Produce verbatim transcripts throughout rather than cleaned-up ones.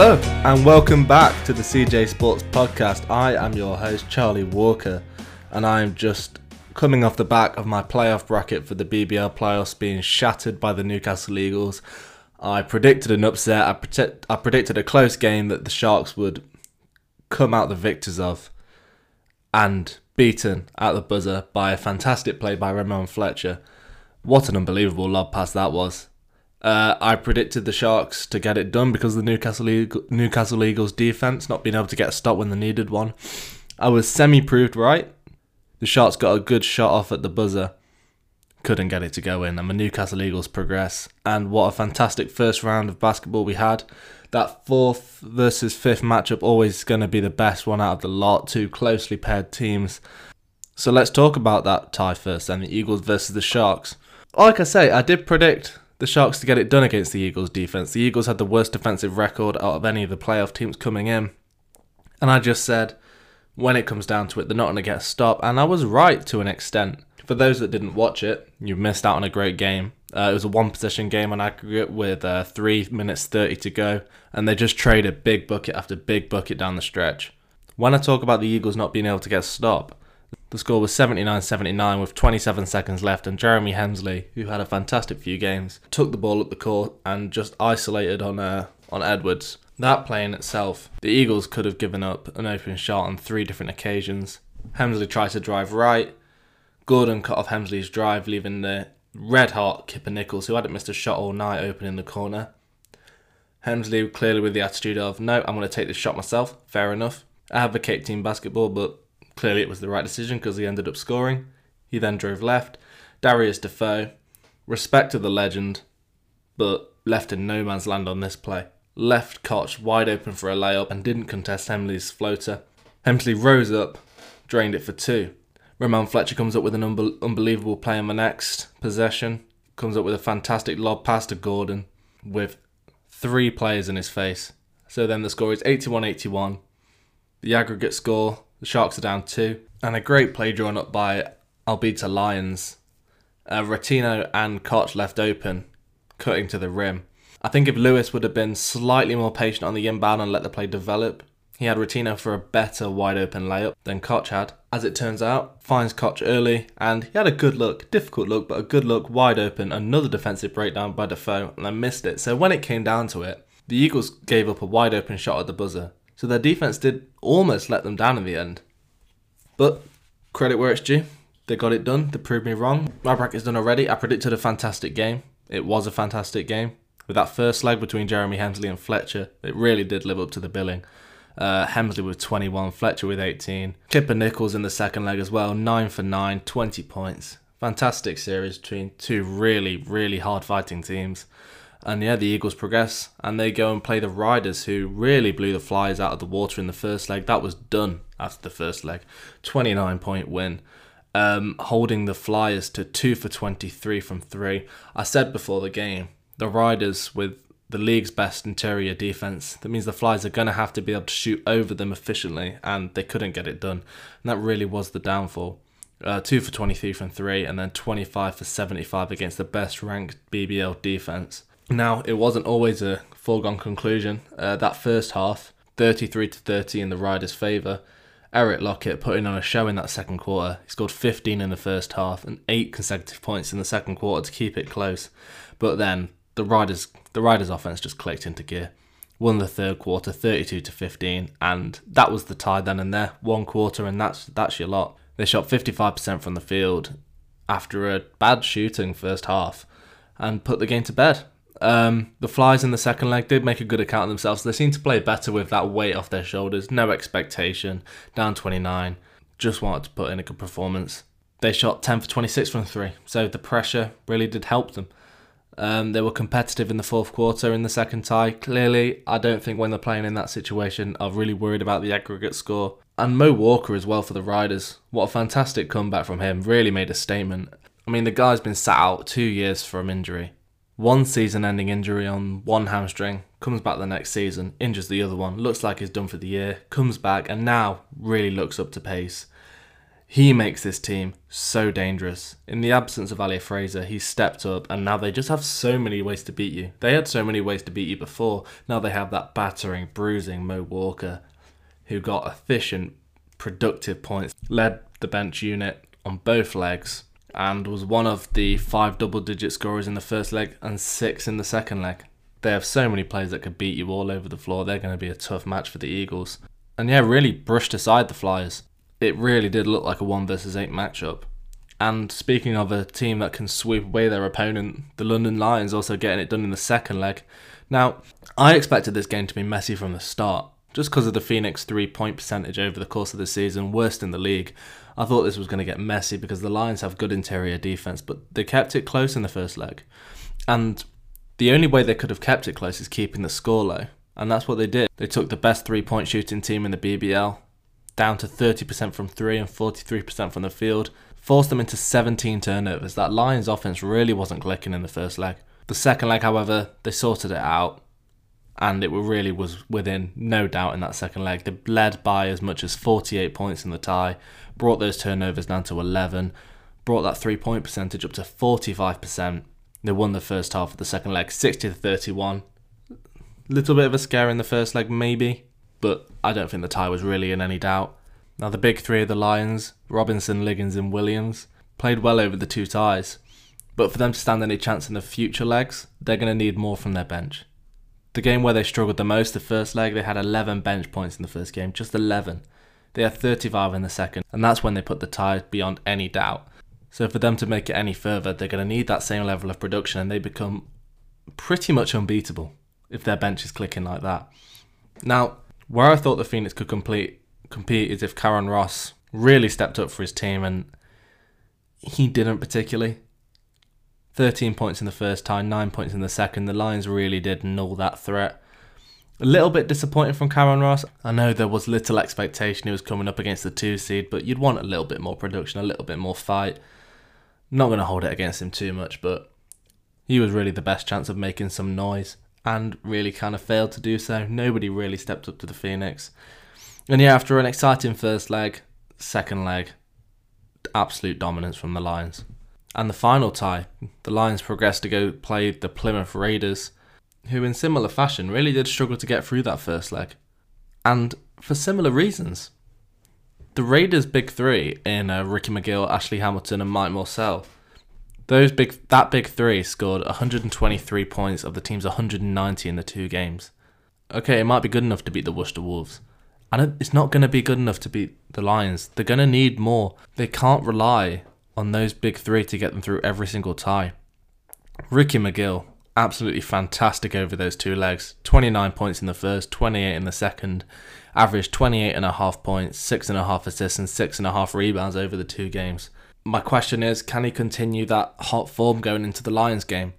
Hello and welcome back to the C J Sports Podcast. I am your host Charlie Walker, and I'm just coming off the back of my playoff bracket for the B B L playoffs being shattered by the Newcastle Eagles. I predicted an upset, I, predict- I predicted a close game that the Sharks would come out the victors of, and beaten at the buzzer by a fantastic play by Rahmon Fletcher. What an unbelievable lob pass that was. Uh, I predicted the Sharks to get it done because of the Newcastle, Eagle- Newcastle Eagles defence not being able to get a stop when they needed one. I was semi-proved right. The Sharks got a good shot off at the buzzer. Couldn't get it to go in, and the Newcastle Eagles progress. And what a fantastic first round of basketball we had. That fourth versus fifth matchup always going to be the best one out of the lot. Two closely paired teams. So let's talk about that tie first, and the Eagles versus the Sharks. Like I say, I did predict the Sharks to get it done against the Eagles defence. The Eagles had the worst defensive record out of any of the playoff teams coming in. And I just said, when it comes down to it, they're not going to get a stop. And I was right to an extent. For those that didn't watch it, you missed out on a great game. Uh, it was a one-possession game on aggregate with uh, three minutes thirty to go, and they just traded big bucket after big bucket down the stretch. When I talk about the Eagles not being able to get a stop, the score was seventy-nine seventy-nine with twenty-seven seconds left, and Jeremy Hemsley, who had a fantastic few games, took the ball up the court and just isolated on uh, on Edwards. That play in itself, the Eagles could have given up an open shot on three different occasions. Hemsley tried to drive right. Gordon cut off Hemsley's drive, leaving the red-hot Kipper Nichols, who hadn't missed a shot all night, open in the corner. Hemsley clearly with the attitude of, no, I'm going to take this shot myself. Fair enough. I advocate team basketball, but clearly it was the right decision because he ended up scoring. He then drove left. Darius Defoe, respect to the legend, but left in no man's land on this play. Left Koch wide open for a layup and didn't contest Hemsley's floater. Hemsley rose up, drained it for two. Rahmon Fletcher comes up with an unbe- unbelievable play on the next possession. Comes up with a fantastic lob pass to Gordon with three players in his face. So then the score is eighty-one eighty-one. The aggregate score, the Sharks are down two. And a great play drawn up by Albeda Lions. Uh, Rattino and Koch left open, cutting to the rim. I think if Lewis would have been slightly more patient on the inbound and let the play develop, he had Rattino for a better wide-open layup than Koch had. As it turns out, finds Koch early, and he had a good look, difficult look, but a good look, wide open, another defensive breakdown by Defoe, and I missed it. So when it came down to it, the Eagles gave up a wide-open shot at the buzzer, so their defence did almost let them down in the end. But credit where it's due, they got it done, they proved me wrong. My bracket's done already, I predicted a fantastic game. It was a fantastic game. With that first leg between Jeremy Hemsley and Fletcher, it really did live up to the billing. Uh, Hemsley with twenty-one, Fletcher with eighteen. Kipper Nichols in the second leg as well, nine for nine, twenty points. Fantastic series between two really, really hard fighting teams. And yeah, the Eagles progress and they go and play the Riders, who really blew the Flyers out of the water in the first leg. That was done after the first leg. twenty-nine point win. Um, holding the Flyers to two for twenty-three from three. I said before the game, the Riders with the league's best interior defence. That means the Flyers are going to have to be able to shoot over them efficiently, and they couldn't get it done. And that really was the downfall. Uh, two for twenty-three from three, and then twenty-five for seventy-five against the best ranked B B L defence. Now, it wasn't always a foregone conclusion. Uh, that first half, thirty-three to thirty in the Riders' favour. Eric Lockett putting on a show in that second quarter. He scored fifteen in the first half and eight consecutive points in the second quarter to keep it close. But then The Riders, the Riders' offense just clicked into gear. Won the third quarter, thirty-two to fifteen, and that was the tie then and there. One quarter, and that's that's your lot. They shot fifty-five percent from the field after a bad shooting first half, and put the game to bed. Um, the Flyers in the second leg did make a good account of themselves. They seemed to play better with that weight off their shoulders. No expectation, down twenty-nine. Just wanted to put in a good performance. They shot ten for twenty-six from three, so the pressure really did help them. Um, they were competitive in the fourth quarter in the second tie. Clearly, I don't think when they're playing in that situation, I'm really worried about the aggregate score. And Mo Walker as well for the Riders. What a fantastic comeback from him. Really made a statement. I mean, the guy's been sat out two years from injury. One season-ending injury on one hamstring. Comes back the next season. Injures the other one. Looks like he's done for the year. Comes back and now really looks up to pace. He makes this team so dangerous. In the absence of Ali Fraser, he stepped up, and now they just have so many ways to beat you. They had so many ways to beat you before. Now they have that battering, bruising Mo Walker, who got efficient, productive points, led the bench unit on both legs, and was one of the five double-digit scorers in the first leg and six in the second leg. They have so many players that could beat you all over the floor. They're going to be a tough match for the Eagles. And yeah, really brushed aside the Flyers. It really did look like a one versus eight matchup. And speaking of a team that can sweep away their opponent, the London Lions also getting it done in the second leg. Now, I expected this game to be messy from the start, just because of the Phoenix three-point percentage over the course of the season, worst in the league. I thought this was going to get messy because the Lions have good interior defence, but they kept it close in the first leg. And the only way they could have kept it close is keeping the score low, and that's what they did. They took the best three-point shooting team in the B B L, down to thirty percent from three and forty-three percent from the field, forced them into seventeen turnovers. That Lions offense really wasn't clicking in the first leg. The second leg, however, they sorted it out, and it really was within no doubt in that second leg. They led by as much as forty-eight points in the tie, brought those turnovers down to eleven, brought that three-point percentage up to forty-five percent. They won the first half of the second leg, sixty to thirty-one. Little bit of a scare in the first leg, maybe, but I don't think the tie was really in any doubt. Now the big three of the Lions, Robinson, Liggins and Williams, played well over the two ties. But for them to stand any chance in the future legs, they're going to need more from their bench. The game where they struggled the most, the first leg, they had eleven bench points in the first game, just eleven. They had thirty-five in the second, and that's when they put the tie beyond any doubt. So for them to make it any further, they're going to need that same level of production, and they become pretty much unbeatable if their bench is clicking like that. Now, where I thought the Phoenix could complete, compete is if Caron Ross really stepped up for his team, and he didn't particularly. thirteen points in the first tie, nine points in the second. The Lions really did null that threat. A little bit disappointing from Caron Ross. I know there was little expectation he was coming up against the two seed, but you'd want a little bit more production, a little bit more fight. Not going to hold it against him too much, but he was really the best chance of making some noise, and really kind of failed to do so. Nobody really stepped up to the Phoenix. And yeah, after an exciting first leg, second leg, absolute dominance from the Lions. And the final tie, the Lions progressed to go play the Plymouth Raiders, who in similar fashion really did struggle to get through that first leg. And for similar reasons. The Raiders' big three in uh, Ricky McGill, Ashley Hamilton and Mike Morsell, Those big that big three scored one hundred twenty-three points of the team's one hundred ninety in the two games. Okay, it might be good enough to beat the Worcester Wolves, and it's not going to be good enough to beat the Lions. They're going to need more. They can't rely on those big three to get them through every single tie. Ricky McGill, absolutely fantastic over those two legs. twenty-nine points in the first, twenty-eight in the second. Averaged twenty-eight point five points, six point five assists and six point five rebounds over the two games. My question is, can he continue that hot form going into the Lions game?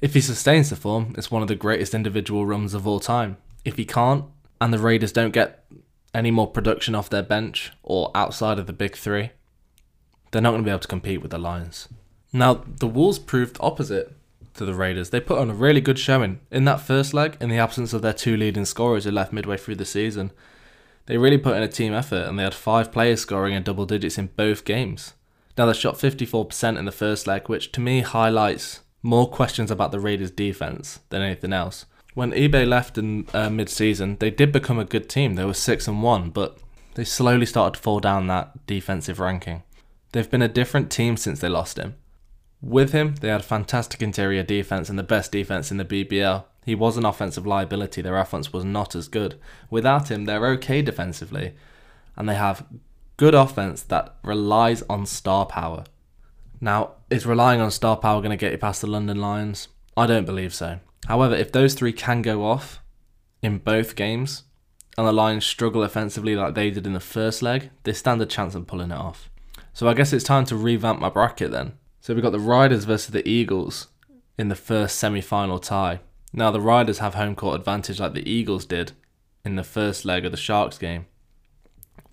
If he sustains the form, it's one of the greatest individual runs of all time. If he can't, and the Raiders don't get any more production off their bench or outside of the big three, they're not going to be able to compete with the Lions. Now, the Wolves proved opposite to the Raiders. They put on a really good showing in that first leg in the absence of their two leading scorers who left midway through the season. They really put in a team effort, and they had five players scoring in double digits in both games. Now they shot fifty-four percent in the first leg, which to me highlights more questions about the Raiders' defense than anything else. When eBay left in uh, mid-season, they did become a good team. They were six and one, but they slowly started to fall down that defensive ranking. They've been a different team since they lost him. With him, they had fantastic interior defense and the best defense in the B B L. He was an offensive liability. Their offense was not as good. Without him, they're okay defensively, and they have good offense that relies on star power. Now, is relying on star power going to get you past the London Lions? I don't believe so. However, if those three can go off in both games, and the Lions struggle offensively like they did in the first leg, they stand a chance of pulling it off. So I guess it's time to revamp my bracket then. So we've got the Riders versus the Eagles in the first semi-final tie. Now the Riders have home court advantage like the Eagles did in the first leg of the Sharks game.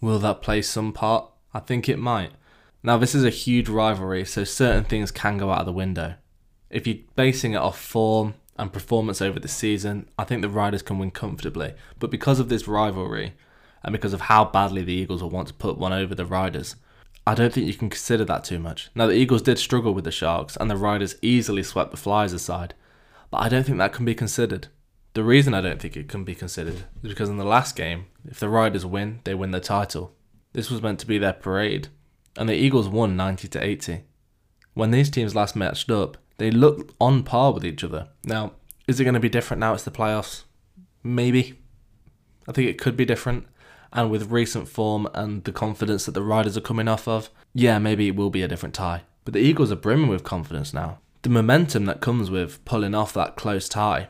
Will that play some part? I think it might. Now this is a huge rivalry, so certain things can go out of the window. If you're basing it off form and performance over the season, I think the Riders can win comfortably. But because of this rivalry, and because of how badly the Eagles will want to put one over the Riders, I don't think you can consider that too much. Now, the Eagles did struggle with the Sharks, and the Riders easily swept the Flyers aside, but I don't think that can be considered. The reason I don't think it can be considered is because in the last game, if the Riders win, they win the title. This was meant to be their parade, and the Eagles won ninety to eighty. When these teams last matched up, they looked on par with each other. Now, is it going to be different now it's the playoffs? Maybe. I think it could be different. And with recent form and the confidence that the Riders are coming off of, yeah, maybe it will be a different tie. But the Eagles are brimming with confidence now. The momentum that comes with pulling off that close tie,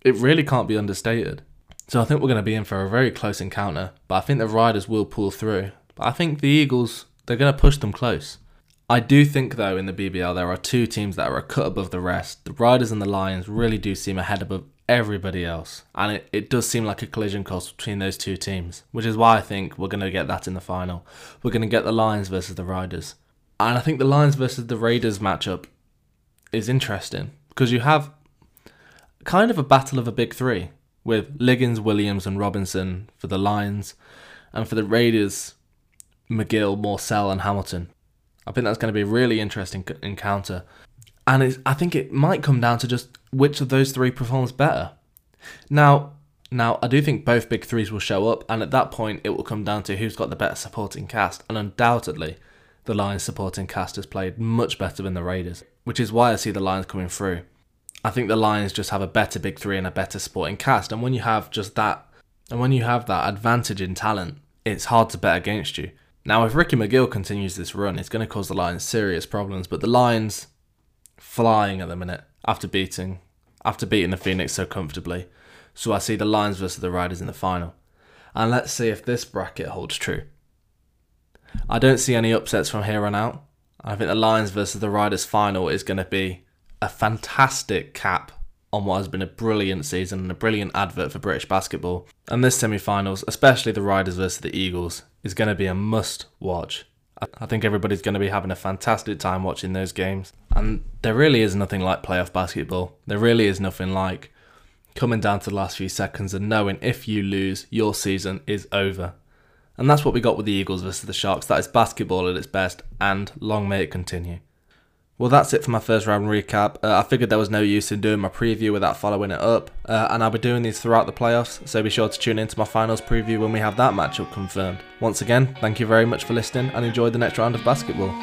it really can't be understated. So I think we're going to be in for a very close encounter, but I think the Riders will pull through. But I think the Eagles, they're going to push them close. I do think though in the B B L there are two teams that are a cut above the rest. The Riders and the Lions really do seem ahead above everybody else, and it, it does seem like a collision course between those two teams, which is why I think we're going to get that in the final. We're going to get the Lions versus the Riders, and I think the Lions versus the Raiders matchup is interesting because you have kind of a battle of a big three with Liggins, Williams and Robinson for the Lions, and for the Raiders, McGill, Morsell and Hamilton. I think that's going to be a really interesting encounter. And it's, I think it might come down to just which of those three performs better. Now, now I do think both big threes will show up, and at that point it will come down to who's got the better supporting cast. And undoubtedly, the Lions supporting cast has played much better than the Raiders, which is why I see the Lions coming through. I think the Lions just have a better big three and a better supporting cast. And when you have just that, and when you have that advantage in talent, it's hard to bet against you. Now, if Ricky McGill continues this run, it's going to cause the Lions serious problems. But the Lions flying at the minute after beating after beating the Phoenix so comfortably. So I see the Lions versus the Riders in the final. And let's see if this bracket holds true. I don't see any upsets from here on out. I think the Lions versus the Riders final is going to be a fantastic cap on what has been a brilliant season and a brilliant advert for British basketball. And this semi-finals, especially the Riders versus the Eagles, is going to be a must-watch. I think everybody's going to be having a fantastic time watching those games. And there really is nothing like playoff basketball. There really is nothing like coming down to the last few seconds and knowing if you lose, your season is over. And that's what we got with the Eagles versus the Sharks. That is basketball at its best, and long may it continue. Well, that's it for my first round recap. Uh, I figured there was no use in doing my preview without following it up, uh, and I'll be doing these throughout the playoffs, so be sure to tune into my finals preview when we have that matchup confirmed. Once again, thank you very much for listening and enjoy the next round of basketball.